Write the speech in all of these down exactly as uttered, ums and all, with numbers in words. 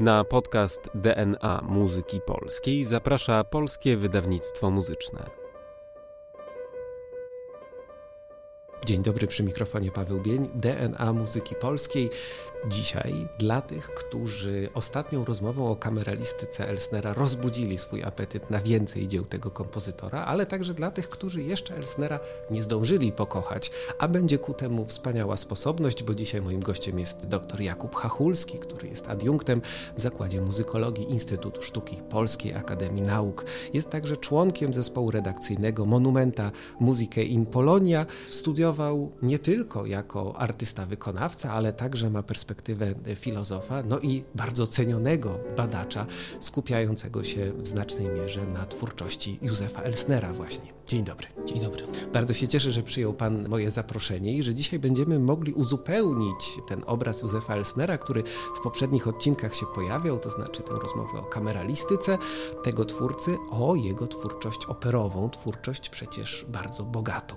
Na podcast D N A Muzyki Polskiej zaprasza Polskie Wydawnictwo Muzyczne. Dzień dobry, przy mikrofonie Paweł Bień, D N A Muzyki Polskiej. Dzisiaj dla tych, którzy ostatnią rozmową o kameralistyce Elsnera rozbudzili swój apetyt na więcej dzieł tego kompozytora, ale także dla tych, którzy jeszcze Elsnera nie zdążyli pokochać, a będzie ku temu wspaniała sposobność, bo dzisiaj moim gościem jest dr Jakub Chachulski, który jest adiunktem w Zakładzie Muzykologii Instytutu Sztuki Polskiej Akademii Nauk. Jest także członkiem zespołu redakcyjnego Monumenta Musicae in Polonia. Studiował nie tylko jako artysta-wykonawca, ale także ma perspektywę perspektywę filozofa, no i bardzo cenionego badacza, skupiającego się w znacznej mierze na twórczości Józefa Elsnera właśnie. Dzień dobry. Dzień dobry. Bardzo się cieszę, że przyjął Pan moje zaproszenie i że dzisiaj będziemy mogli uzupełnić ten obraz Józefa Elsnera, który w poprzednich odcinkach się pojawiał, to znaczy tę rozmowę o kameralistyce tego twórcy, o jego twórczość operową, twórczość przecież bardzo bogatą.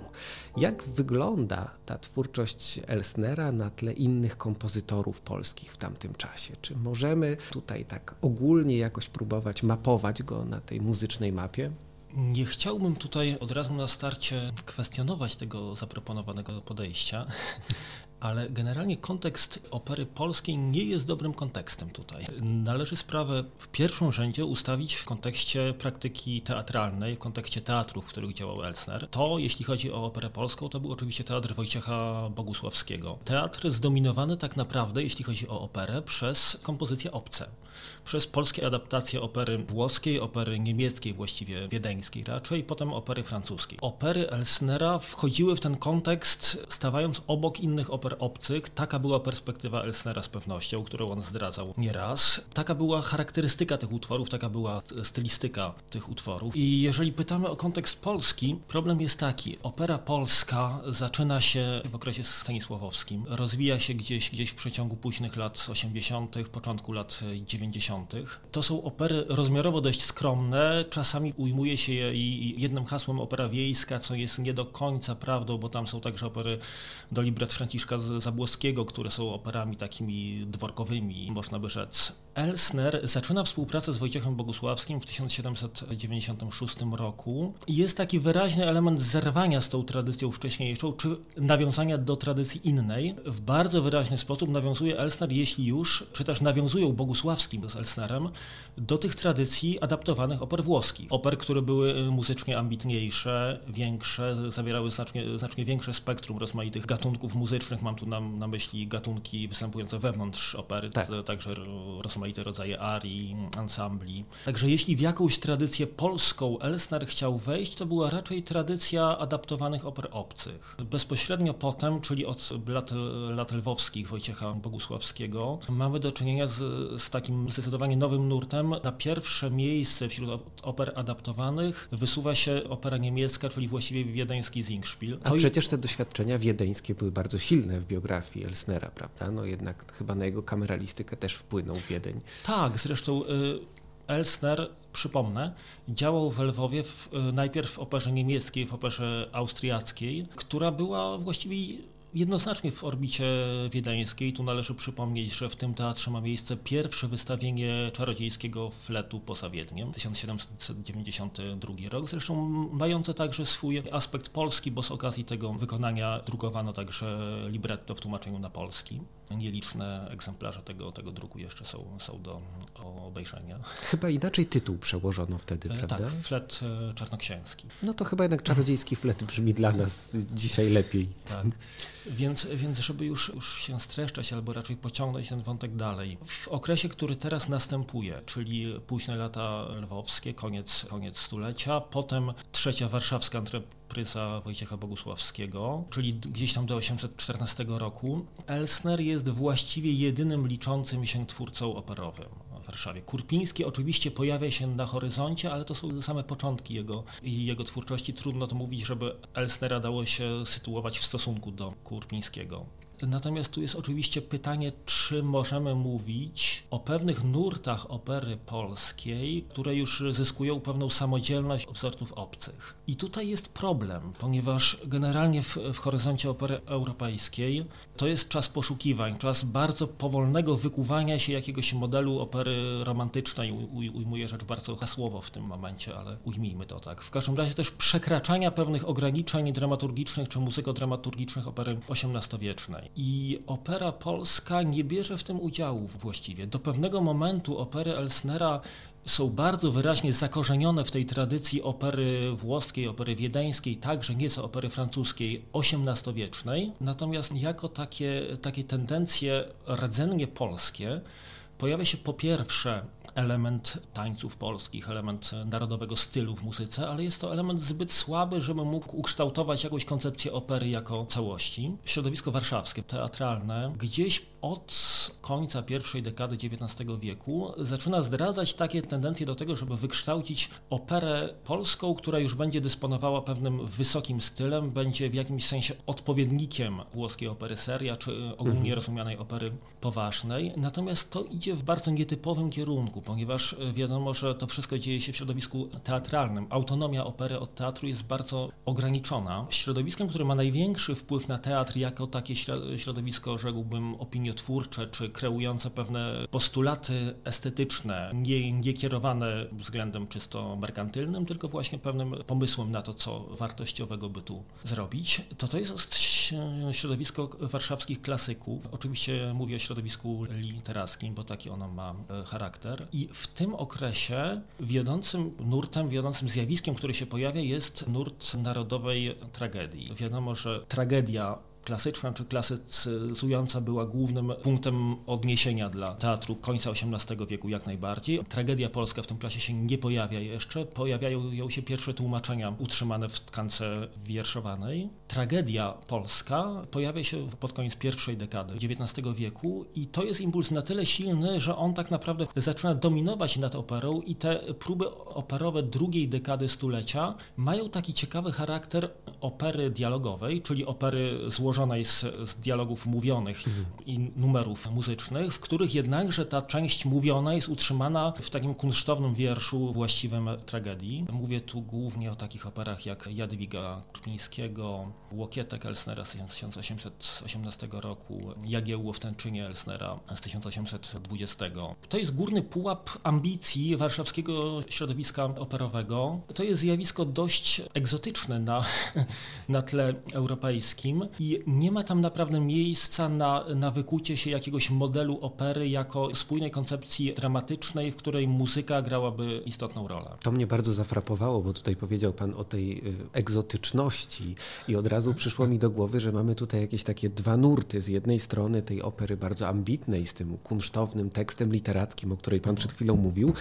Jak wygląda ta twórczość Elsnera na tle innych kompozytorów polskich w tamtym czasie? Czy możemy tutaj tak ogólnie jakoś próbować mapować go na tej muzycznej mapie? Nie chciałbym tutaj od razu na starcie kwestionować tego zaproponowanego podejścia, ale generalnie kontekst opery polskiej nie jest dobrym kontekstem tutaj. Należy sprawę w pierwszym rzędzie ustawić w kontekście praktyki teatralnej, w kontekście teatrów, w których działał Elsner. To, jeśli chodzi o operę polską, to był oczywiście teatr Wojciecha Bogusławskiego. Teatr zdominowany tak naprawdę, jeśli chodzi o operę, przez kompozycje obce. Przez polskie adaptacje opery włoskiej, opery niemieckiej, właściwie wiedeńskiej raczej, potem opery francuskiej. Opery Elsnera wchodziły w ten kontekst, stawając obok innych oper obcych. Taka była perspektywa Elsnera z pewnością, którą on zdradzał nieraz. Taka była charakterystyka tych utworów, taka była stylistyka tych utworów. I jeżeli pytamy o kontekst polski, problem jest taki. Opera polska zaczyna się w okresie stanisławowskim, rozwija się gdzieś, gdzieś w przeciągu późnych lat osiemdziesiątych, początku lat dziewięćdziesiątych. To są opery rozmiarowo dość skromne, czasami ujmuje się je i jednym hasłem opera wiejska, co jest nie do końca prawdą, bo tam są także opery do libret Franciszka Zabłoskiego, które są operami takimi dworkowymi, można by rzec. Elsner zaczyna współpracę z Wojciechem Bogusławskim w tysiąc siedemset dziewięćdziesiątym szóstym roku i jest taki wyraźny element zerwania z tą tradycją wcześniejszą, czy nawiązania do tradycji innej. W bardzo wyraźny sposób nawiązuje Elsner, jeśli już, czy też nawiązują Bogusławskim z Elsnerem, do tych tradycji adaptowanych oper włoskich. Oper, które były muzycznie ambitniejsze, większe, zawierały znacznie, znacznie większe spektrum rozmaitych gatunków muzycznych. Mam tu na, na myśli gatunki występujące wewnątrz opery, tak. Także rozmaite rodzaje arii, ansambli. Także jeśli w jakąś tradycję polską Elsner chciał wejść, to była raczej tradycja adaptowanych oper obcych. Bezpośrednio potem, czyli od lat, lat lwowskich Wojciecha Bogusławskiego, mamy do czynienia z, z takim zdecydowanie nowym nurtem. Na pierwsze miejsce wśród oper adaptowanych wysuwa się opera niemiecka, czyli właściwie wiedeński Singspiel. A to przecież i... te doświadczenia wiedeńskie były bardzo silne w biografii Elsnera, prawda? No jednak chyba na jego kameralistykę też wpłynął Wiedeń. Tak, zresztą Elsner, przypomnę, działał w Lwowie w, najpierw w operze niemieckiej, w operze austriackiej, która była właściwie jednoznacznie w orbicie wiedeńskiej. Tu należy przypomnieć, że w tym teatrze ma miejsce pierwsze wystawienie czarodziejskiego fletu poza Wiedniem, tysiąc siedemset dziewięćdziesiąty drugi rok, zresztą mające także swój aspekt polski, bo z okazji tego wykonania drukowano także libretto w tłumaczeniu na polski. Nieliczne egzemplarze tego, tego druku jeszcze są, są do obejrzenia. Chyba inaczej tytuł przełożono wtedy, prawda? Tak, flet czarnoksięski. No to chyba jednak czarodziejski flet brzmi dla nas dzisiaj lepiej. Tak. Więc, więc żeby już, już się streszczać, albo raczej pociągnąć ten wątek dalej. W okresie, który teraz następuje, czyli późne lata lwowskie, koniec, koniec stulecia, potem trzecia warszawska antrepriza Wojciecha Bogusławskiego, czyli gdzieś tam do osiemset czternastego roku, Elsner jest właściwie jedynym liczącym się twórcą operowym w Warszawie. Kurpiński oczywiście pojawia się na horyzoncie, ale to są same początki jego, jego twórczości. Trudno to mówić, żeby Elsnera dało się sytuować w stosunku do Kurpińskiego. Natomiast tu jest oczywiście pytanie, czy możemy mówić o pewnych nurtach opery polskiej, które już zyskują pewną samodzielność od wzorców obcych. I tutaj jest problem, ponieważ generalnie w, w horyzoncie opery europejskiej to jest czas poszukiwań, czas bardzo powolnego wykuwania się jakiegoś modelu opery romantycznej. Ujmuję rzecz bardzo hasłowo w tym momencie, ale ujmijmy to tak. W każdym razie też przekraczania pewnych ograniczeń dramaturgicznych czy muzykodramaturgicznych opery osiemnastowiecznej. I opera polska nie bierze w tym udziału właściwie. Do pewnego momentu opery Elsnera są bardzo wyraźnie zakorzenione w tej tradycji opery włoskiej, opery wiedeńskiej, także nieco opery francuskiej osiemnastowiecznej. Natomiast jako takie, takie tendencje rdzennie polskie pojawia się po pierwsze element tańców polskich, element narodowego stylu w muzyce, ale jest to element zbyt słaby, żeby mógł ukształtować jakąś koncepcję opery jako całości. Środowisko warszawskie, teatralne, gdzieś od końca pierwszej dekady dziewiętnastego wieku zaczyna zdradzać takie tendencje do tego, żeby wykształcić operę polską, która już będzie dysponowała pewnym wysokim stylem, będzie w jakimś sensie odpowiednikiem włoskiej opery seria, czy ogólnie rozumianej opery poważnej. Natomiast to idzie w bardzo nietypowym kierunku, ponieważ wiadomo, że to wszystko dzieje się w środowisku teatralnym. Autonomia opery od teatru jest bardzo ograniczona. Środowiskiem, które ma największy wpływ na teatr jako takie środowisko, rzekłbym, opiniotwórcze czy kreujące pewne postulaty estetyczne, nie, nie kierowane względem czysto merkantylnym, tylko właśnie pewnym pomysłem na to, co wartościowego by tu zrobić, to to jest środowisko warszawskich klasyków. Oczywiście mówię o środowisku literackim, bo taki ono ma charakter. I w tym okresie wiodącym nurtem, wiodącym zjawiskiem, które się pojawia, jest nurt narodowej tragedii. Wiadomo, że tragedia klasyczna czy klasycyzująca była głównym punktem odniesienia dla teatru końca osiemnastego wieku jak najbardziej. Tragedia polska w tym czasie się nie pojawia jeszcze. Pojawiają się pierwsze tłumaczenia utrzymane w tkance wierszowanej. Tragedia polska pojawia się pod koniec pierwszej dekady dziewiętnastego wieku i to jest impuls na tyle silny, że on tak naprawdę zaczyna dominować nad operą i te próby operowe drugiej dekady stulecia mają taki ciekawy charakter opery dialogowej, czyli opery złożonej Z, z dialogów mówionych mhm. i numerów muzycznych, w których jednakże ta część mówiona jest utrzymana w takim kunsztownym wierszu właściwym tragedii. Mówię tu głównie o takich operach jak Jadwiga Krzpińskiego, Łokietek Elsnera z tysiąc osiemset osiemnastego roku, Jagiełło w Tenczynie Elsnera z tysiąc osiemset dwudziestego. To jest górny pułap ambicji warszawskiego środowiska operowego. To jest zjawisko dość egzotyczne na, na tle europejskim i nie ma tam naprawdę miejsca na, na wykucie się jakiegoś modelu opery jako spójnej koncepcji dramatycznej, w której muzyka grałaby istotną rolę. To mnie bardzo zafrapowało, bo tutaj powiedział pan o tej egzotyczności i od razu przyszło mi do głowy, że mamy tutaj jakieś takie dwa nurty. Z jednej strony tej opery bardzo ambitnej, z tym kunsztownym tekstem literackim, o której pan przed chwilą mówił,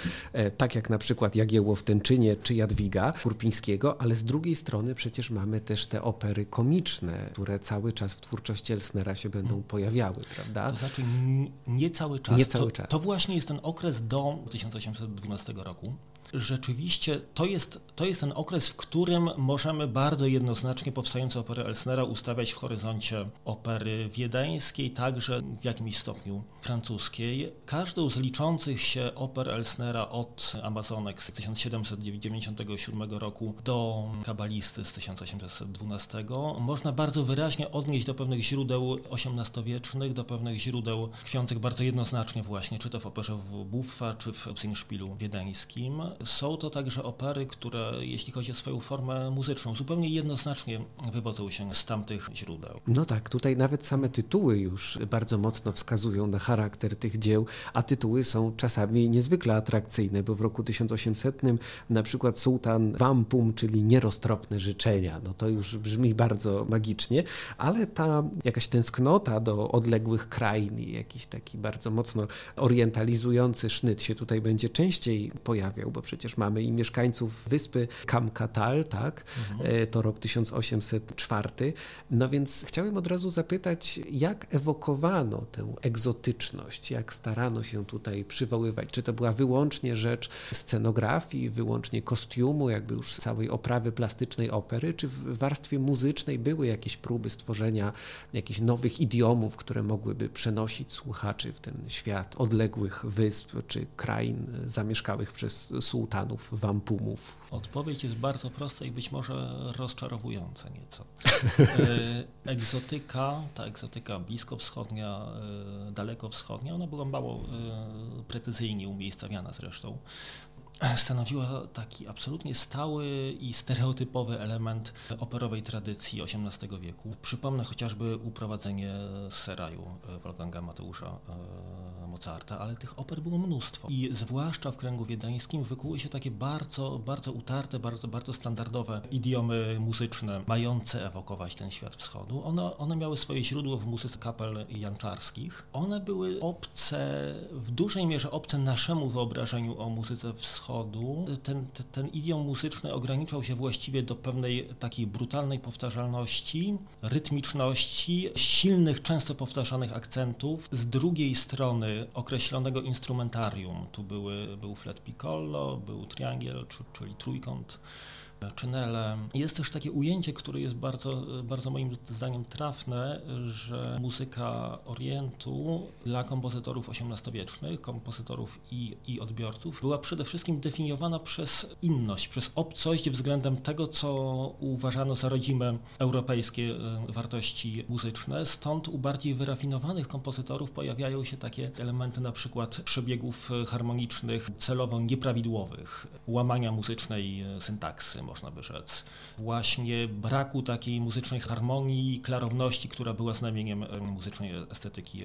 tak jak na przykład Jagiełło w Tenczynie czy Jadwiga Kurpińskiego, ale z drugiej strony przecież mamy też te opery komiczne, które cały cały czas w twórczości Elsnera się będą pojawiały, prawda? To znaczy nie, nie cały czas. Nie cały czas. To, to właśnie jest ten okres do tysiąc osiemset dwunastego roku. Rzeczywiście to jest, to jest ten okres, w którym możemy bardzo jednoznacznie powstające opery Elsnera ustawiać w horyzoncie opery wiedeńskiej, także w jakimś stopniu francuskiej. Każdą z liczących się oper Elsnera od Amazonek z tysiąc siedemset dziewięćdziesiątego siódmego roku do Kabalisty z tysiąc osiemset dwunastego można bardzo wyraźnie odnieść do pewnych źródeł osiemnastowiecznych, do pewnych źródeł tkwiących bardzo jednoznacznie właśnie, czy to w operze Buffa, czy w Singspielu wiedeńskim. Są to także opery, które, jeśli chodzi o swoją formę muzyczną, zupełnie jednoznacznie wywodzą się z tamtych źródeł. No tak, tutaj nawet same tytuły już bardzo mocno wskazują na charakter tych dzieł, a tytuły są czasami niezwykle atrakcyjne, bo w roku tysiąc osiemsetnym na przykład Sułtan Wampum, czyli Nieroztropne życzenia, no to już brzmi bardzo magicznie, ale ta jakaś tęsknota do odległych krain i jakiś taki bardzo mocno orientalizujący sznyt się tutaj będzie częściej pojawiał, bo przecież mamy i mieszkańców wyspy Kamkatal, tak? Mhm. To rok tysiąc osiemset cztery. No więc chciałem od razu zapytać, jak ewokowano tę egzotyczność, jak starano się tutaj przywoływać? Czy to była wyłącznie rzecz scenografii, wyłącznie kostiumu, jakby już całej oprawy plastycznej opery, czy w warstwie muzycznej były jakieś próby stworzenia jakichś nowych idiomów, które mogłyby przenosić słuchaczy w ten świat odległych wysp czy krain zamieszkałych przez sułtanów, wampumów? Odpowiedź jest bardzo prosta i być może rozczarowująca nieco. Egzotyka, ta egzotyka bliskowschodnia, dalekowschodnia, ona była mało precyzyjnie umiejscowiana zresztą. Stanowiła taki absolutnie stały i stereotypowy element operowej tradycji osiemnastego wieku. Przypomnę chociażby uprowadzenie z Seraju Wolfganga Mateusza Mozarta, ale tych oper było mnóstwo. I zwłaszcza w kręgu wiedeńskim wykuły się takie bardzo, bardzo utarte, bardzo, bardzo standardowe idiomy muzyczne, mające ewokować ten świat wschodu. One, one miały swoje źródło w muzyce kapel janczarskich. One były obce, w dużej mierze obce naszemu wyobrażeniu o muzyce wschodniej. Ten, ten idiom muzyczny ograniczał się właściwie do pewnej takiej brutalnej powtarzalności, rytmiczności, silnych, często powtarzanych akcentów. Z drugiej strony określonego instrumentarium. Tu były, był flet piccolo, był triangiel, czyli trójkąt, czynele. Jest też takie ujęcie, które jest bardzo, bardzo moim zdaniem trafne, że muzyka Orientu dla kompozytorów osiemnastowiecznych, kompozytorów i, i odbiorców, była przede wszystkim definiowana przez inność, przez obcość względem tego, co uważano za rodzime europejskie wartości muzyczne. Stąd u bardziej wyrafinowanych kompozytorów pojawiają się takie elementy na przykład przebiegów harmonicznych, celowo nieprawidłowych, łamania muzycznej syntaksy, można by rzec, właśnie braku takiej muzycznej harmonii i klarowności, która była znamieniem muzycznej estetyki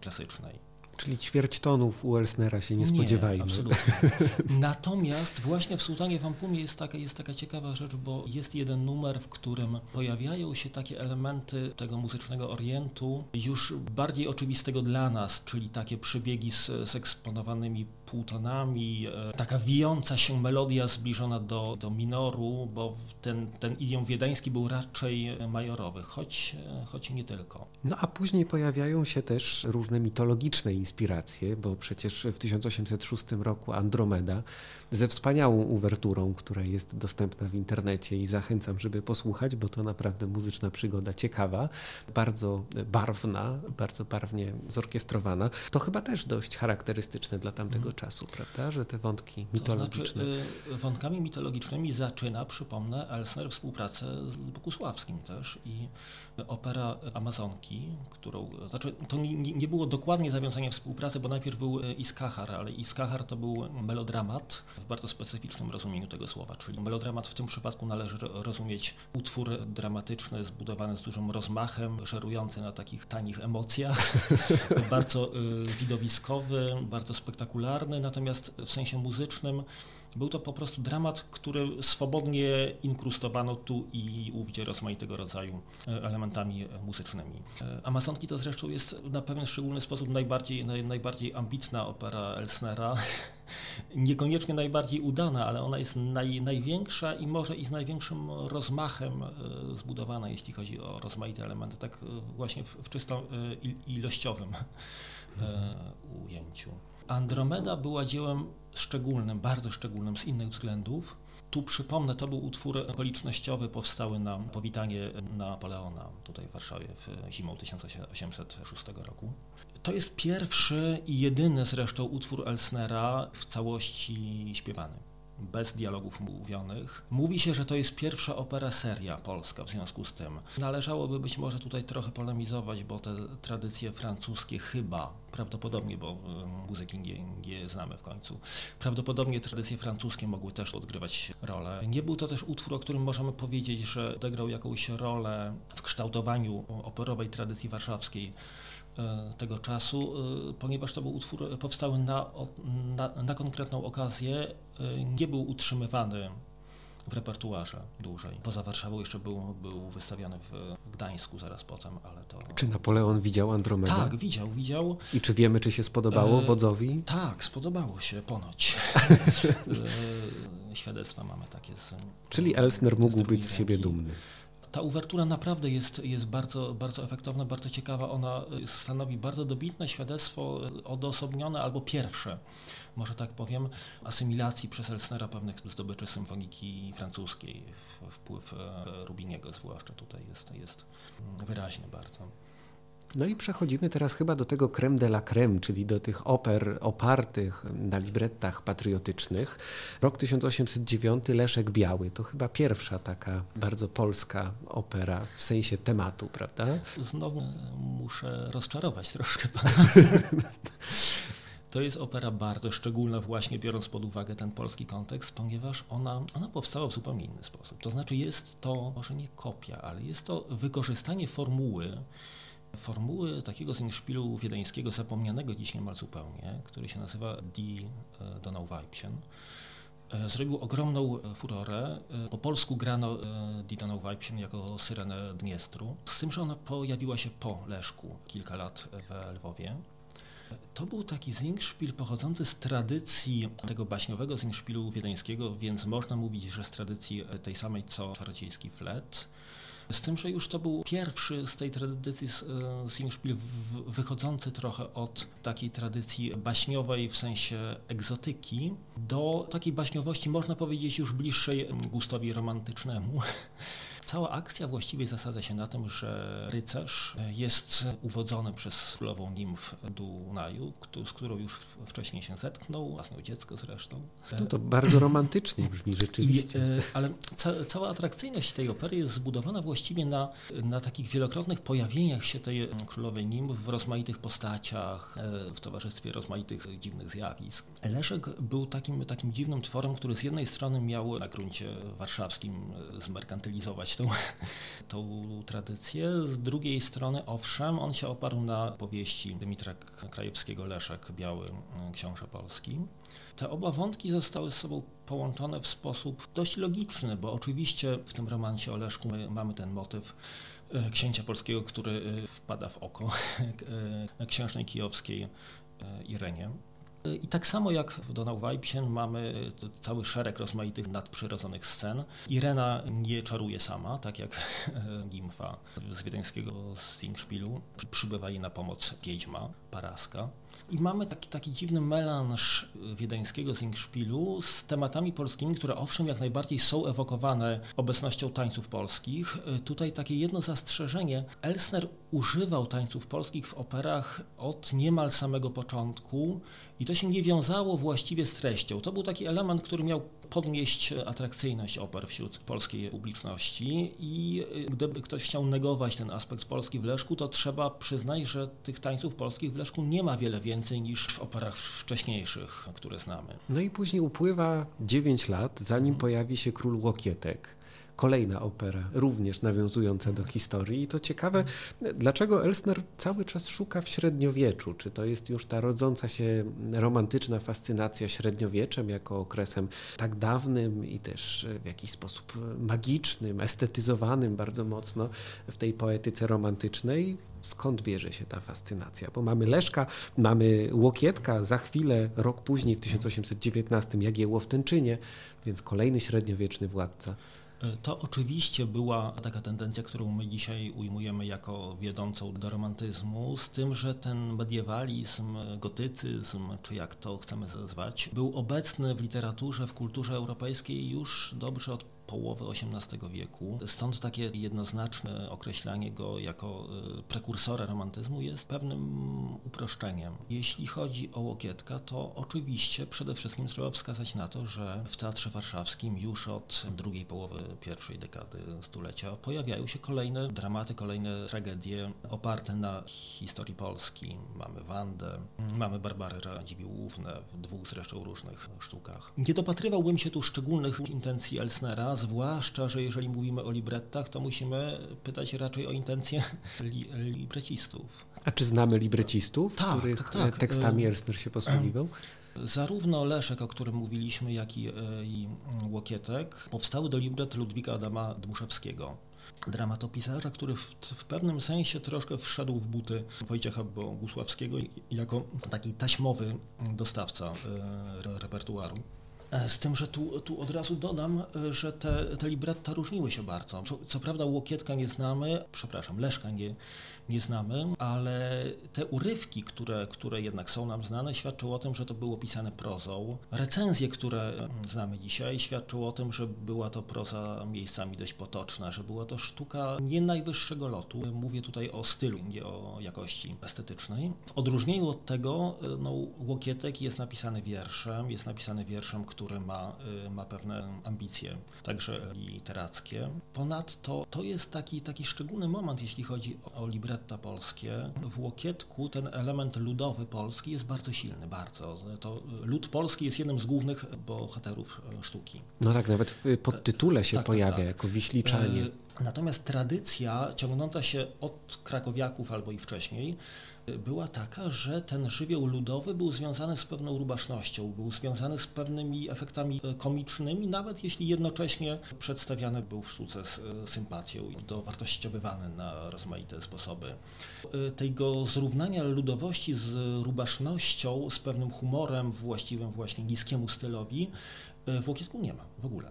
klasycznej. Czyli ćwierć tonów u Elsnera się nie, nie spodziewajmy. Absolutnie. Natomiast właśnie w Sułtanie Wampumie jest taka, jest taka ciekawa rzecz, bo jest jeden numer, w którym pojawiają się takie elementy tego muzycznego Orientu, już bardziej oczywistego dla nas, czyli takie przebiegi z, z eksponowanymi półtonami, taka wijąca się melodia zbliżona do, do minoru, bo ten, ten idiom wiedeński był raczej majorowy, choć, choć nie tylko. No a później pojawiają się też różne mitologiczne inspiracje, bo przecież w tysiąc osiemset szóstym roku Andromeda ze wspaniałą uwerturą, która jest dostępna w internecie i zachęcam, żeby posłuchać, bo to naprawdę muzyczna przygoda ciekawa, bardzo barwna, bardzo barwnie zorkiestrowana. To chyba też dość charakterystyczne dla tamtego hmm. czasu, prawda, że te wątki mitologiczne. To znaczy, wątkami mitologicznymi zaczyna, przypomnę, Elsner współpracę z Bokusławskim też i opera Amazonki, którą, znaczy to nie, nie było dokładnie zawiązania współpracy, bo najpierw był Iskachar, ale Iskachar to był melodramat w bardzo specyficznym rozumieniu tego słowa, czyli melodramat w tym przypadku należy rozumieć utwór dramatyczny, zbudowany z dużym rozmachem, żerujący na takich tanich emocjach, bardzo y, widowiskowy, bardzo spektakularny, natomiast w sensie muzycznym był to po prostu dramat, który swobodnie inkrustowano tu i ówdzie rozmaitego rodzaju elementami muzycznymi. Amazonki to zresztą jest na pewien szczególny sposób najbardziej, naj, najbardziej ambitna opera Elsnera. Niekoniecznie najbardziej udana, ale ona jest naj, największa i może i z największym rozmachem zbudowana, jeśli chodzi o rozmaite elementy, tak właśnie w, w czysto ilościowym hmm. ujęciu. Andromeda była dziełem szczególnym, bardzo szczególnym z innych względów. Tu przypomnę, to był utwór okolicznościowy powstały na powitanie Napoleona tutaj w Warszawie w zimą tysiąc osiemset szóstego roku. To jest pierwszy i jedyny zresztą utwór Elsnera w całości śpiewany, bez dialogów mówionych. Mówi się, że to jest pierwsza opera seria polska w związku z tym. Należałoby być może tutaj trochę polemizować, bo te tradycje francuskie chyba, prawdopodobnie, bo muzyki nie, nie znamy w końcu, prawdopodobnie tradycje francuskie mogły też odgrywać rolę. Nie był to też utwór, o którym możemy powiedzieć, że odegrał jakąś rolę w kształtowaniu operowej tradycji warszawskiej tego czasu, ponieważ to był utwór powstały na, na, na konkretną okazję, nie był utrzymywany w repertuarze dłużej. Poza Warszawą jeszcze był, był wystawiany w Gdańsku zaraz potem, ale to... Czy Napoleon widział Andromedę? Tak, widział, widział. I czy wiemy, czy się spodobało wodzowi? E, tak, spodobało się, ponoć. e, świadectwa mamy takie z... Czyli Elsner mógł być z siebie dumny. Ta uwertura naprawdę jest, jest bardzo, bardzo efektowna, bardzo ciekawa. Ona stanowi bardzo dobitne świadectwo odosobnione albo pierwsze, może tak powiem, asymilacji przez Elsnera pewnych zdobyczy symfoniki francuskiej. Wpływ Rubiniego zwłaszcza tutaj jest, jest wyraźny bardzo. No i przechodzimy teraz chyba do tego crème de la crème, czyli do tych oper opartych na librettach patriotycznych. Rok tysiąc osiemset dziewiąty, Leszek Biały, to chyba pierwsza taka bardzo polska opera w sensie tematu, prawda? Znowu muszę rozczarować troszkę pana. To jest opera bardzo szczególna właśnie biorąc pod uwagę ten polski kontekst, ponieważ ona, ona powstała w zupełnie inny sposób. To znaczy jest to, może nie kopia, ale jest to wykorzystanie formuły, formuły takiego singspielu wiedeńskiego, zapomnianego dziś niemal zupełnie, który się nazywa Die Donauweibchen. Zrobił ogromną furorę. Po polsku grano Die Donauweibchen jako Syrenę Dniestru, z tym, że ona pojawiła się po Leszku kilka lat we Lwowie. To był taki singspiel pochodzący z tradycji tego baśniowego singspielu wiedeńskiego, więc można mówić, że z tradycji tej samej co czarodziejski flet. Z tym, że już to był pierwszy z tej tradycji singspiel wychodzący trochę od takiej tradycji baśniowej w sensie egzotyki do takiej baśniowości, można powiedzieć, już bliższej gustowi romantycznemu. Cała akcja właściwie zasadza się na tym, że rycerz jest uwodzony przez królową nimf Dunaju, z którą już wcześniej się zetknął, własne dziecko zresztą. No to bardzo romantycznie brzmi rzeczywiście. I, ale ca- cała atrakcyjność tej opery jest zbudowana właściwie na, na takich wielokrotnych pojawieniach się tej królowej nimf w rozmaitych postaciach, w towarzystwie rozmaitych dziwnych zjawisk. Leszek był takim, takim dziwnym tworem, który z jednej strony miał na gruncie warszawskim zmerkantylizować Tą, tą tradycję. Z drugiej strony, owszem, on się oparł na powieści Dymitra Krajewskiego Leszek Biały, książę Polski. Te oba wątki zostały z sobą połączone w sposób dość logiczny, bo oczywiście w tym romansie o Leszku mamy ten motyw księcia polskiego, który wpada w oko księżnej kijowskiej Irenie. I tak samo jak w Donauweibchen mamy cały szereg rozmaitych nadprzyrodzonych scen. Irena nie czaruje sama, tak jak nimfa z wiedeńskiego singspielu. Przybywa jej na pomoc wiedźma, Paraska. I mamy taki, taki dziwny melanż wiedeńskiego singspielu z tematami polskimi, które owszem jak najbardziej są ewokowane obecnością tańców polskich. Tutaj takie jedno zastrzeżenie. Elsner używał tańców polskich w operach od niemal samego początku i to się nie wiązało właściwie z treścią. To był taki element, który miał podnieść atrakcyjność oper wśród polskiej publiczności i gdyby ktoś chciał negować ten aspekt Polski w Leszku, to trzeba przyznać, że tych tańców polskich w Leszku nie ma wiele więcej niż w operach wcześniejszych, które znamy. No i później upływa dziewięć lat, zanim pojawi się Król Łokietek. Kolejna opera, również nawiązująca do historii. I to ciekawe, dlaczego Elsner cały czas szuka w średniowieczu? Czy to jest już ta rodząca się romantyczna fascynacja średniowieczem jako okresem tak dawnym i też w jakiś sposób magicznym, estetyzowanym bardzo mocno w tej poetyce romantycznej? Skąd bierze się ta fascynacja? Bo mamy Leszka, mamy Łokietka, za chwilę, rok później, w tysiąc osiemset dziewiętnasty, Jagiełło w Tenczynie, więc kolejny średniowieczny władca. To oczywiście była taka tendencja, którą my dzisiaj ujmujemy jako wiodącą do romantyzmu, z tym, że ten mediewalizm, gotycyzm, czy jak to chcemy zazwać, był obecny w literaturze, w kulturze europejskiej już dobrze od połowy osiemnastego wieku. Stąd takie jednoznaczne określanie go jako prekursora romantyzmu jest pewnym uproszczeniem. Jeśli chodzi o Łokietka, to oczywiście przede wszystkim trzeba wskazać na to, że w Teatrze Warszawskim już od drugiej połowy pierwszej dekady stulecia pojawiają się kolejne dramaty, kolejne tragedie oparte na historii Polski. Mamy Wandę, mamy Barbarę Radziwiłłówne w dwóch zresztą różnych sztukach. Nie dopatrywałbym się tu szczególnych intencji Elsnera, zwłaszcza, że jeżeli mówimy o librettach, to musimy pytać raczej o intencje li, librecistów. A czy znamy librecistów, tak, których tak, tak. tekstami Elsner się posługiwał? Zarówno Leszek, o którym mówiliśmy, jak i, i Łokietek powstały do libret Ludwika Adama Dmuszewskiego, dramatopisarza, który w, w pewnym sensie troszkę wszedł w buty Wojciecha Bogusławskiego jako taki taśmowy dostawca re, repertuaru. Z tym, że tu, tu od razu dodam, że te, te libretta różniły się bardzo. Co, co prawda Łokietka nie znamy, przepraszam, Leszka nie, nie znamy, ale te urywki, które, które jednak są nam znane, świadczą o tym, że to było pisane prozą. Recenzje, które znamy dzisiaj, świadczą o tym, że była to proza miejscami dość potoczna, że była to sztuka nie najwyższego lotu. Mówię tutaj o stylu, nie o jakości estetycznej. W odróżnieniu od tego, no, Łokietek jest napisany wierszem, jest napisany wierszem, który ma, ma pewne ambicje, także literackie. Ponadto to jest taki, taki szczególny moment, jeśli chodzi o libretta polskie. W Łokietku ten element ludowy polski jest bardzo silny, bardzo. To lud polski jest jednym z głównych bohaterów sztuki. No tak, nawet w podtytule się tak, pojawia, tak, jako Wiśliczanie. Natomiast tradycja ciągnąca się od krakowiaków albo i wcześniej była taka, że ten żywioł ludowy był związany z pewną rubasznością, był związany z pewnymi efektami komicznymi, nawet jeśli jednocześnie przedstawiany był w sztuce z sympatią i dowartościowywany na rozmaite sposoby. Tego zrównania ludowości z rubasznością, z pewnym humorem właściwym właśnie niskiemu stylowi w Łokietku nie ma w ogóle.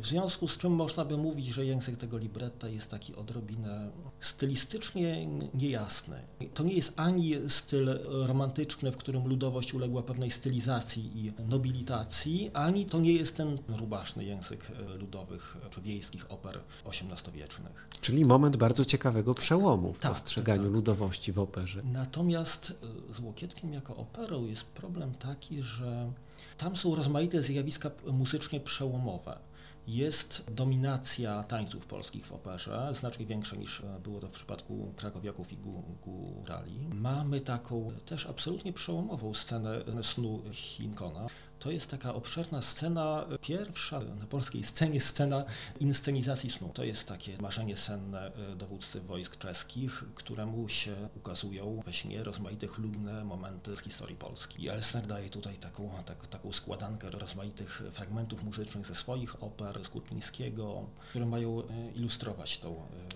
W związku z czym można by mówić, że język tego libretta jest taki odrobinę stylistycznie niejasny. To nie jest ani styl romantyczny, w którym ludowość uległa pewnej stylizacji i nobilitacji, ani to nie jest ten rubaszny język ludowych czy wiejskich oper osiemnastowiecznych. Czyli moment bardzo ciekawego przełomu w tak, postrzeganiu tak, tak. ludowości w operze. Natomiast z Łokietkiem jako operą jest problem taki, że tam są rozmaite zjawiska muzycznie przełomowe. Jest dominacja tańców polskich w operze, znacznie większa niż było to w przypadku krakowiaków i górali. Mamy taką też absolutnie przełomową scenę snu Hinkona. To jest taka obszerna scena, pierwsza na polskiej scenie, scena inscenizacji snu. To jest takie marzenie senne dowódcy wojsk czeskich, któremu się ukazują we śnie rozmaite chlubne momenty z historii Polski. I Elsner daje tutaj taką, tak, taką składankę rozmaitych fragmentów muzycznych ze swoich oper, z Kurpińskiego, które mają ilustrować tą...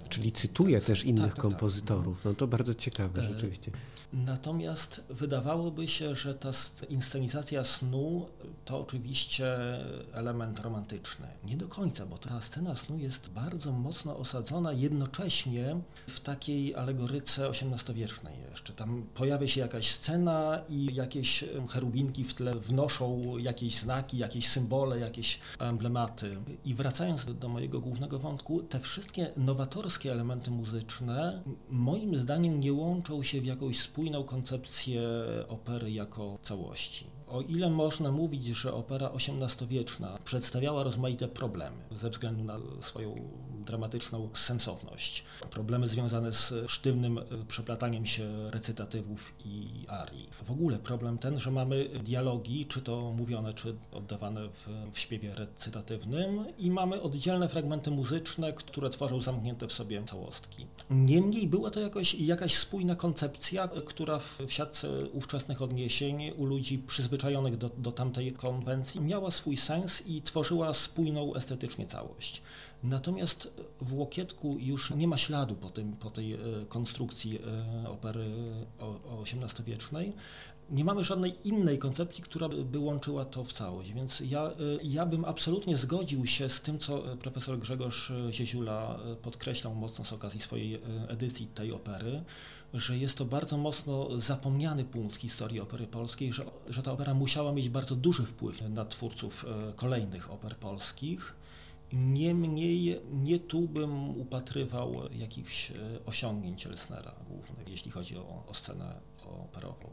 Czyli cytuje ten, też innych tak, kompozytorów. Tak, tak. No to bardzo ciekawe rzeczywiście. Natomiast wydawałoby się, że ta inscenizacja snu to oczywiście element romantyczny. Nie do końca, bo ta scena snu jest bardzo mocno osadzona jednocześnie w takiej alegoryce osiemnastowiecznej jeszcze. Tam pojawia się jakaś scena i jakieś cherubinki w tle wnoszą jakieś znaki, jakieś symbole, jakieś emblematy. I wracając do mojego głównego wątku, te wszystkie nowatorskie elementy muzyczne moim zdaniem nie łączą się w jakąś spójną koncepcję opery jako całości. O ile można mówić, że opera osiemnastowieczna przedstawiała rozmaite problemy ze względu na swoją dramatyczną sensowność, problemy związane z sztywnym przeplataniem się recytatywów i arii. W ogóle problem ten, że mamy dialogi, czy to mówione, czy oddawane w, w śpiewie recytatywnym i mamy oddzielne fragmenty muzyczne, które tworzą zamknięte w sobie całostki. Niemniej była to jakoś, jakaś spójna koncepcja, która w, w siatce ówczesnych odniesień u ludzi przyzwyczajonych Do, do tamtej konwencji, miała swój sens i tworzyła spójną estetycznie całość. Natomiast w Łokietku już nie ma śladu po, tym, po tej konstrukcji opery osiemnastowiecznej. Nie mamy żadnej innej koncepcji, która by łączyła to w całość, więc ja, ja bym absolutnie zgodził się z tym, co profesor Grzegorz Zieziula podkreślał mocno z okazji swojej edycji tej opery, że jest to bardzo mocno zapomniany punkt historii opery polskiej, że, że ta opera musiała mieć bardzo duży wpływ na twórców kolejnych oper polskich. Niemniej nie tu bym upatrywał jakichś osiągnięć Elsnera głównych, jeśli chodzi o, o scenę operową.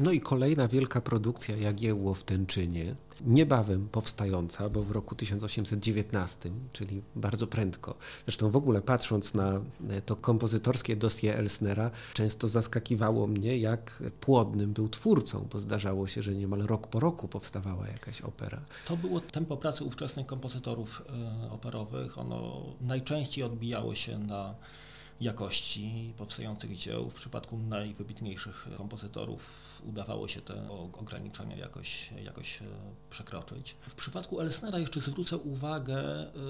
No i kolejna wielka produkcja Jagiełło w Tenczynie, niebawem powstająca, bo w roku tysiąc osiemset dziewiętnastym, czyli bardzo prędko. Zresztą w ogóle patrząc na to kompozytorskie dossier Elsnera, często zaskakiwało mnie, jak płodnym był twórcą, bo zdarzało się, że niemal rok po roku powstawała jakaś opera. To było tempo pracy ówczesnych kompozytorów operowych. Ono najczęściej odbijało się na jakości powstających dzieł. W przypadku najwybitniejszych kompozytorów udawało się te ograniczenia jakoś, jakoś przekroczyć. W przypadku Elsnera jeszcze zwrócę uwagę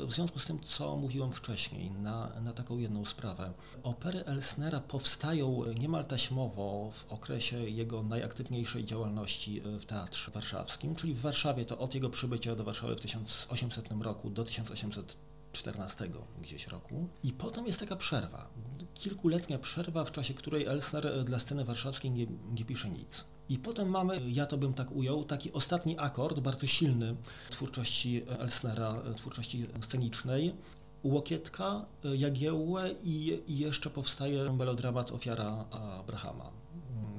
w związku z tym, co mówiłem wcześniej, na, na taką jedną sprawę. Opery Elsnera powstają niemal taśmowo w okresie jego najaktywniejszej działalności w Teatrze Warszawskim, czyli w Warszawie to od jego przybycia do Warszawy w tysiąc osiemsetnym roku do tysiąc osiemset czternastego gdzieś roku. I potem jest taka przerwa, kilkuletnia przerwa, w czasie której Elsner dla sceny warszawskiej nie, nie pisze nic. I potem mamy, ja to bym tak ujął, taki ostatni akord, bardzo silny twórczości Elsnera, twórczości scenicznej. Łokietka, Jagiełłę i, i jeszcze powstaje melodramat Ofiara Abrahama.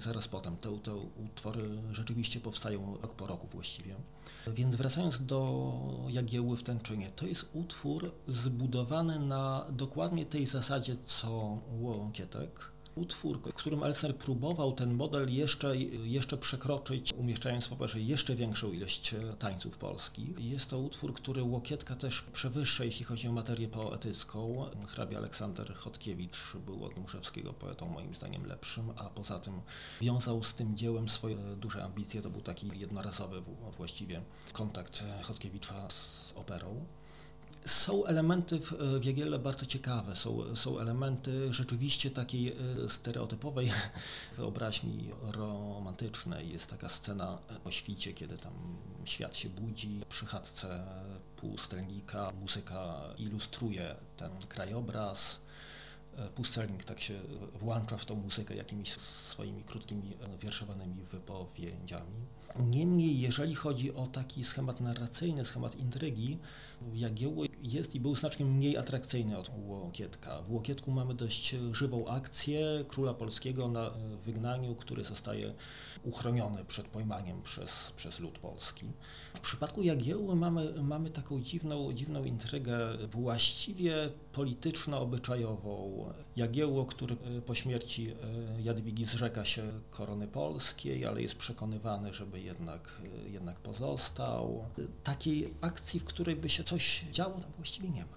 Zaraz potem te, te utwory rzeczywiście powstają rok po roku właściwie. Więc wracając do Jagiełły w Tenczynie, to jest utwór zbudowany na dokładnie tej zasadzie co Łokietek. Utwór, w którym Elsner próbował ten model jeszcze, jeszcze przekroczyć, umieszczając w operze jeszcze większą ilość tańców polskich. Jest to utwór, który Łokietka też przewyższa, jeśli chodzi o materię poetycką. Hrabia Aleksander Chodkiewicz był od Muszewskiego poetą moim zdaniem lepszym, a poza tym wiązał z tym dziełem swoje duże ambicje. To był taki jednorazowy właściwie kontakt Chodkiewicza z operą. Są elementy w Jagielle bardzo ciekawe, są, są elementy rzeczywiście takiej stereotypowej wyobraźni romantycznej. Jest taka scena o świcie, kiedy tam świat się budzi, przy chatce pustelnika muzyka ilustruje ten krajobraz. Pustelnik tak się włącza w tą muzykę jakimiś swoimi krótkimi, wierszowanymi wypowiedziami. Niemniej, jeżeli chodzi o taki schemat narracyjny, schemat intrygi, Jagiełło jest i był znacznie mniej atrakcyjny od Łokietka. W Łokietku mamy dość żywą akcję króla polskiego na wygnaniu, który zostaje uchroniony przed pojmaniem przez, przez lud polski. W przypadku Jagiełły mamy, mamy taką dziwną, dziwną intrygę, właściwie polityczno-obyczajową. Jagiełło, który po śmierci Jadwigi zrzeka się korony polskiej, ale jest przekonywany, żeby jednak, jednak pozostał. Takiej akcji, w której by się coś działo, tam właściwie nie ma.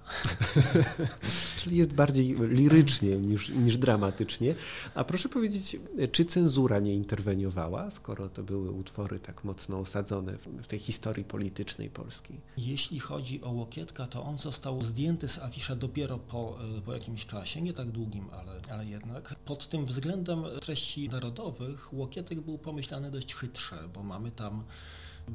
Czyli jest bardziej lirycznie niż, niż dramatycznie. A proszę powiedzieć, czy cenzura nie interweniowała, skoro to były utwory tak mocno osadzone w tej historii politycznej Polski? Jeśli chodzi o Łokietka, to on został zdjęty z afisza dopiero po, po jakimś czasie, nie tak długim, ale, ale jednak. Pod tym względem treści narodowych Łokietek był pomyślany dość chytrze, bo mamy tam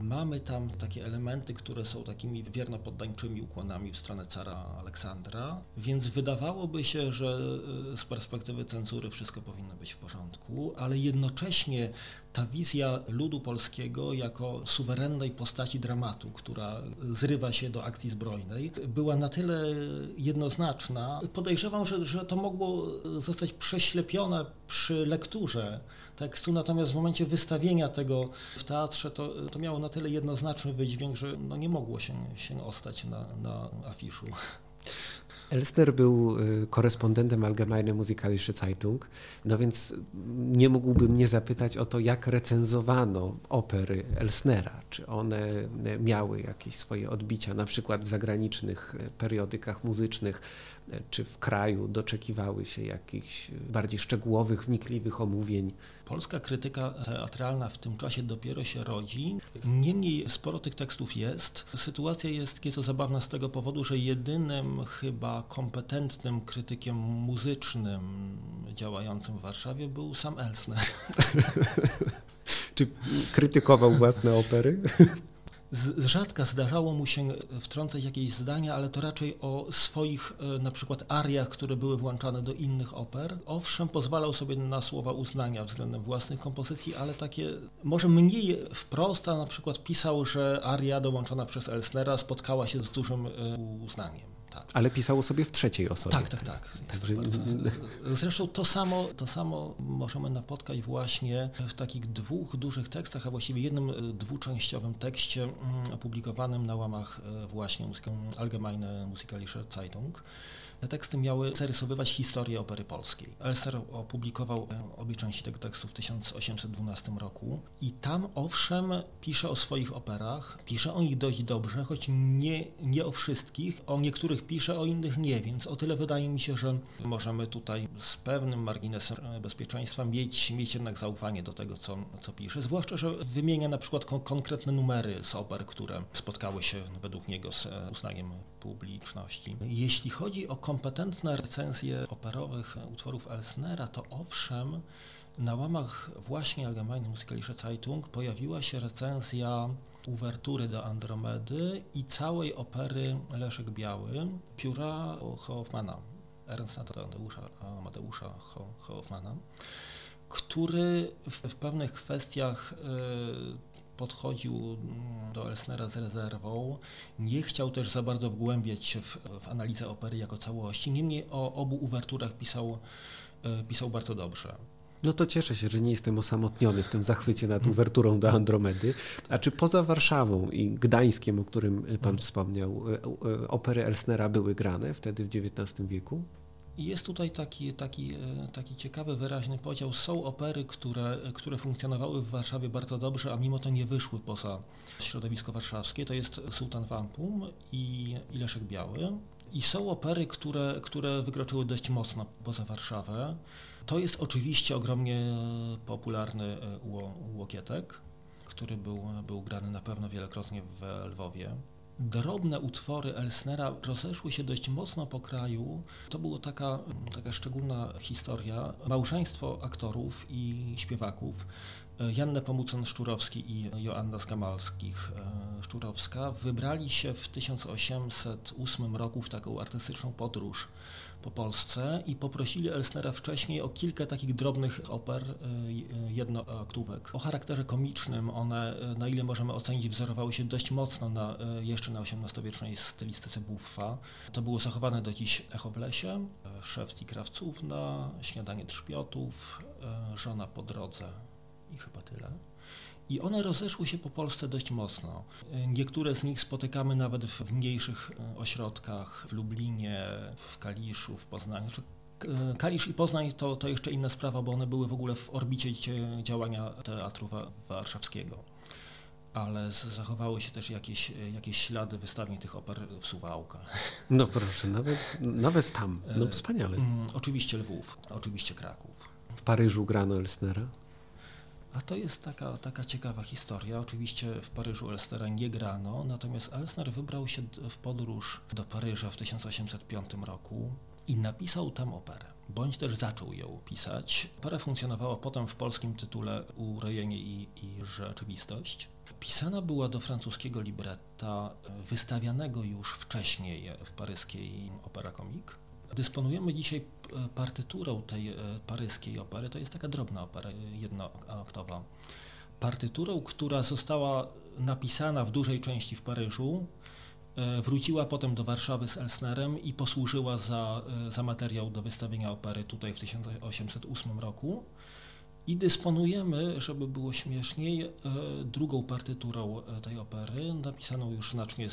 Mamy tam takie elementy, które są takimi wiernopoddańczymi ukłonami w stronę cara Aleksandra, więc wydawałoby się, że z perspektywy cenzury wszystko powinno być w porządku, ale jednocześnie ta wizja ludu polskiego jako suwerennej postaci dramatu, która zrywa się do akcji zbrojnej, była na tyle jednoznaczna. Podejrzewam, że, że to mogło zostać prześlepione przy lekturze tekstu, natomiast w momencie wystawienia tego w teatrze to, to miało na tyle jednoznaczny wydźwięk, że no nie mogło się, się ostać na, na afiszu. Elsner był korespondentem Allgemeine Musikalische Zeitung, no więc nie mógłbym nie zapytać o to, jak recenzowano opery Elsnera. Czy one miały jakieś swoje odbicia, na przykład w zagranicznych periodykach muzycznych, czy w kraju doczekiwały się jakichś bardziej szczegółowych, wnikliwych omówień? Polska krytyka teatralna w tym czasie dopiero się rodzi. Niemniej sporo tych tekstów jest. Sytuacja jest nieco zabawna z tego powodu, że jedynym chyba kompetentnym krytykiem muzycznym działającym w Warszawie był sam Elsner. Czy krytykował własne opery? Z rzadka zdarzało mu się wtrącać jakieś zdania, ale to raczej o swoich na przykład ariach, które były włączane do innych oper. Owszem, pozwalał sobie na słowa uznania względem własnych kompozycji, ale takie może mniej wprost, a na przykład pisał, że aria dołączona przez Elsnera spotkała się z dużym uznaniem. Tak. Ale pisało sobie w trzeciej osobie. Tak, tak, tak. Także... Bardzo... Zresztą to samo, to samo możemy napotkać właśnie w takich dwóch dużych tekstach, a właściwie jednym dwuczęściowym tekście opublikowanym na łamach właśnie Allgemeine Musikalische Zeitung. Te teksty miały zarysowywać historię opery polskiej. Elser opublikował obie części tego tekstu w tysiąc osiemset dwunastym roku i tam owszem pisze o swoich operach, pisze o nich dość dobrze, choć nie, nie o wszystkich, o niektórych pisze, o innych nie, więc o tyle wydaje mi się, że możemy tutaj z pewnym marginesem bezpieczeństwa mieć, mieć jednak zaufanie do tego, co, co pisze, zwłaszcza, że wymienia na przykład kon- konkretne numery z oper, które spotkały się według niego z uznaniem publiczności. Jeśli chodzi o kompetentne recenzje operowych utworów Elsnera, to owszem, na łamach właśnie Allgemeine Musikalische Zeitung pojawiła się recenzja uwertury do Andromedy i całej opery Leszek Biały pióra Hoffmana, Ernsta Tadeusza, Amadeusza Hoffmana, który w, w pewnych kwestiach yy, podchodził do Elsnera z rezerwą, nie chciał też za bardzo wgłębiać się w, w analizę opery jako całości, niemniej o obu uwerturach pisał, pisał bardzo dobrze. No to cieszę się, że nie jestem osamotniony w tym zachwycie nad uwerturą do Andromedy. A czy poza Warszawą i Gdańskiem, o którym pan wspomniał, opery Elsnera były grane wtedy w dziewiętnastym wieku? Jest tutaj taki, taki, taki ciekawy, wyraźny podział. Są opery, które, które funkcjonowały w Warszawie bardzo dobrze, a mimo to nie wyszły poza środowisko warszawskie. To jest Sułtan Wampum i Leszek Biały. I są opery, które, które wykroczyły dość mocno poza Warszawę. To jest oczywiście ogromnie popularny Łokietek, który był, był grany na pewno wielokrotnie w Lwowie. Drobne utwory Elsnera rozeszły się dość mocno po kraju. To była taka, taka szczególna historia. Małżeństwo aktorów i śpiewaków, Janne Pomucen-Szczurowski i Joanna Skamalskich-Szczurowska, wybrali się w tysiąc osiemset ósmym roku w taką artystyczną podróż po Polsce i poprosili Elsnera wcześniej o kilka takich drobnych oper jednoaktówek. O charakterze komicznym one, na ile możemy ocenić, wzorowały się dość mocno na, jeszcze na osiemnastowiecznej stylistyce Buffa. To było zachowane do dziś Echo w lesie, Szewc i Krawcówna, Śniadanie Trzpiotów, Żona po drodze i chyba tyle. I one rozeszły się po Polsce dość mocno. Niektóre z nich spotykamy nawet w mniejszych ośrodkach, w Lublinie, w Kaliszu, w Poznaniu. Kalisz i Poznań to, to jeszcze inna sprawa, bo one były w ogóle w orbicie działania Teatru Warszawskiego. Ale zachowały się też jakieś, jakieś ślady wystawień tych oper w Suwałkach. No proszę, nawet, nawet tam. No wspaniale. Oczywiście Lwów, oczywiście Kraków. W Paryżu grano Elsnera? A to jest taka, taka ciekawa historia. Oczywiście w Paryżu Elstera nie grano, natomiast Elsner wybrał się w podróż do Paryża w tysiąc osiemset piątym roku i napisał tam operę, bądź też zaczął ją pisać. Opera funkcjonowała potem w polskim tytule Urojenie i, i rzeczywistość. Pisana była do francuskiego libretta, wystawianego już wcześniej w paryskiej Opera Comique. Dysponujemy dzisiaj partyturą tej paryskiej opery, to jest taka drobna opera, jednoaktowa. Partyturą, która została napisana w dużej części w Paryżu, wróciła potem do Warszawy z Elsnerem i posłużyła za, za materiał do wystawienia opery tutaj w tysiąc osiemset ósmym roku. I dysponujemy, żeby było śmieszniej, drugą partyturą tej opery, napisaną już znacznie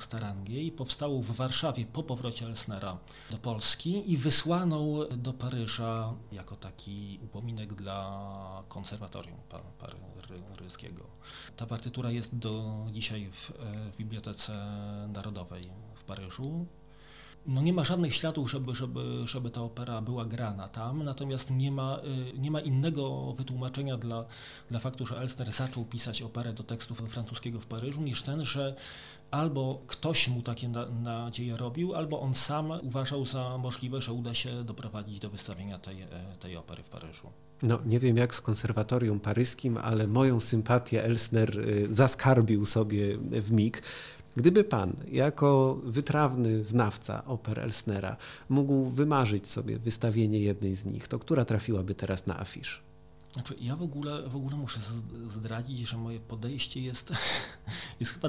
staranniej, powstałą w Warszawie po powrocie Elsnera do Polski i wysłaną do Paryża jako taki upominek dla konserwatorium paryskiego. Ta partytura jest do dzisiaj w, w Bibliotece Narodowej w Paryżu. No nie ma żadnych śladów, żeby, żeby, żeby ta opera była grana tam, natomiast nie ma, nie ma innego wytłumaczenia dla, dla faktu, że Elsner zaczął pisać operę do tekstu francuskiego w Paryżu, niż ten, że albo ktoś mu takie na, nadzieje robił, albo on sam uważał za możliwe, że uda się doprowadzić do wystawienia tej, tej opery w Paryżu. No nie wiem jak z konserwatorium paryskim, ale moją sympatię Elsner zaskarbił sobie w mig. Gdyby pan, jako wytrawny znawca oper Elsnera, mógł wymarzyć sobie wystawienie jednej z nich, to która trafiłaby teraz na afisz? Znaczy, ja w ogóle, w ogóle muszę zdradzić, że moje podejście jest, jest chyba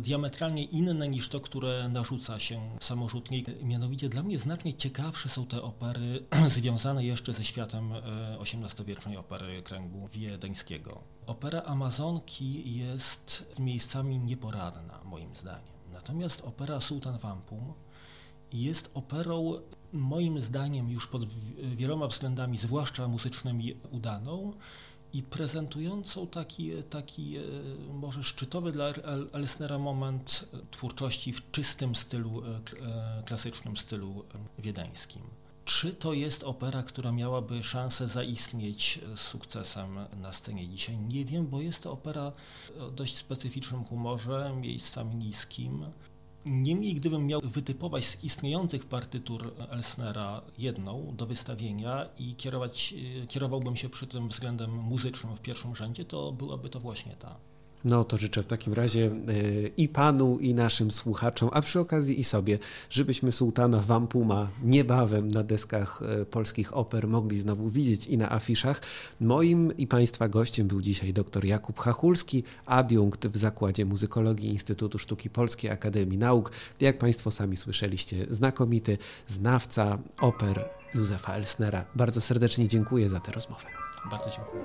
diametralnie inne niż to, które narzuca się samorzutnie. Mianowicie dla mnie znacznie ciekawsze są te opery związane jeszcze ze światem osiemnastowiecznej opery kręgu wiedeńskiego. Opera Amazonki jest miejscami nieporadna, moim zdaniem. Natomiast opera Sułtan Wampum jest operą moim zdaniem już pod wieloma względami, zwłaszcza muzycznymi, udaną i prezentującą taki, taki może szczytowy dla Elsnera moment twórczości w czystym stylu, klasycznym stylu wiedeńskim. Czy to jest opera, która miałaby szansę zaistnieć z sukcesem na scenie dzisiaj? Nie wiem, bo jest to opera o dość specyficznym humorze, miejscami niskim. Niemniej, gdybym miał wytypować z istniejących partytur Elsnera jedną do wystawienia i kierować, kierowałbym się przy tym względem muzycznym w pierwszym rzędzie, to byłaby to właśnie ta. No to życzę w takim razie i panu, i naszym słuchaczom, a przy okazji i sobie, żebyśmy Sułtana Wampuma niebawem na deskach polskich oper mogli znowu widzieć i na afiszach. Moim i państwa gościem był dzisiaj dr Jakub Chachulski, adiunkt w Zakładzie Muzykologii Instytutu Sztuki Polskiej Akademii Nauk. Jak państwo sami słyszeliście, znakomity znawca oper Józefa Elsnera. Bardzo serdecznie dziękuję za tę rozmowę. Bardzo dziękuję.